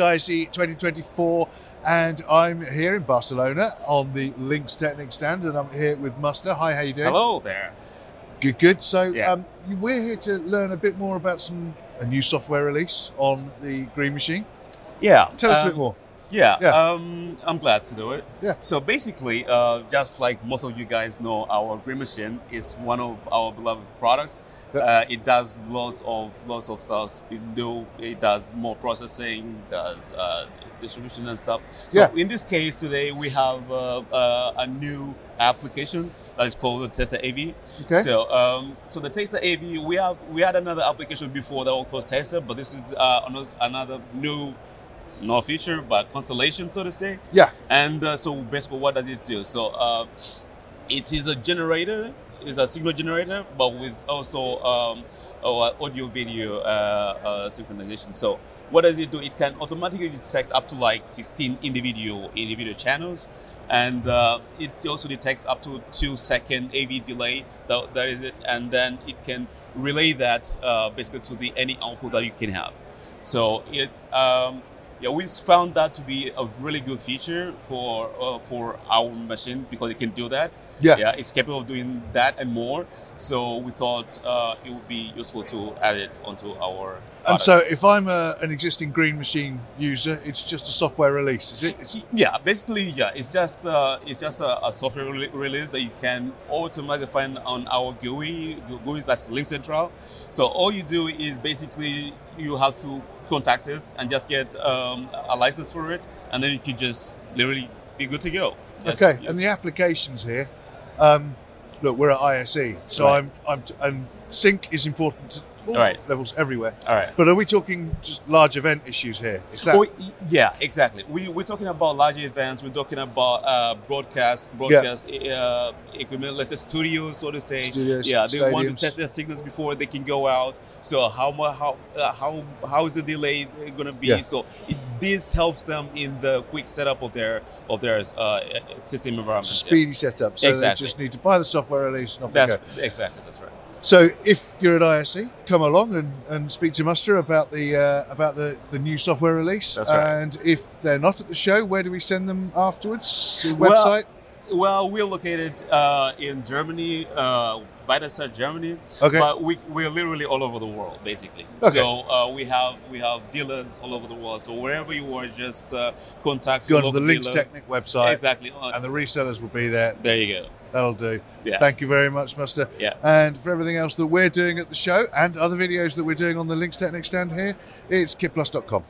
ISE 2024, and I'm here in Barcelona on the Lynx Technik stand, and I'm here with Muster. Hi, how you doing? Hello there. Good, good. So yeah. We're here to learn a bit more about a new software release on the greenMachine. Yeah. Tell us a bit more. Yeah, yeah. I'm glad to do it. Yeah. So basically, just like most of you guys know, our greenMachine is one of our beloved products. Yeah. It does lots of stuff. It does more processing, does distribution and stuff. So yeah. In this case today, we have a new application that is called the Tester AV. Okay. So, so the Tester AV, we had another application before that was called Tester, but this is another new. No feature, but constellation, so to say. Yeah. And so basically, what does it do? So it is a generator, it's a signal generator, but with also audio-video synchronization. So what does it do? It can automatically detect up to like 16 individual channels, and it also detects up to 2-second AV delay. That is it, and then it can relay that basically to any output that you can have. So it. Yeah, we found that to be a really good feature for our machine because it can do that. Yeah, yeah, it's capable of doing that and more. So we thought it would be useful to add it onto our. Product. And so, if I'm an existing greenMachine user, it's just a software release, is it? Yeah, basically, yeah. It's just a software release that you can automatically find on our GUI. That's Link Central. So all you do is basically you have to. Contact us and just get a license for it, and then you could just literally be good to go. Yes, okay, yes. And the applications here. Look, we're at ISE, so right. And sync is important to all right. levels everywhere. All right, but are we talking just large event issues here? Is that? Oh, yeah, exactly. We're talking about large events. We're talking about broadcast yeah. Equipment, let's say studios, so to say. Studios, yeah, they stadiums. Want to test their signals before they can go out. So how is the delay going to be? Yeah. So this helps them in the quick setup of their system environment. Speedy yeah. setup. So exactly. They just need to buy the software release. And off they go. Exactly. That's right. So if you're at ISE, come along and speak to Muster about the new software release. That's right. And if they're not at the show, where do we send them afterwards? The website? Well, we're located in Germany, Vitastat, Germany. Okay. But we're literally all over the world, basically. Okay. So we have dealers all over the world. So wherever you are, just contact. Go on to the Lynx Technik website. Exactly. And the resellers will be there. There you go. That'll do. Yeah. Thank you very much, Muster. Yeah. And for everything else that we're doing at the show and other videos that we're doing on the Lynx Technik stand here, it's kitplus.com.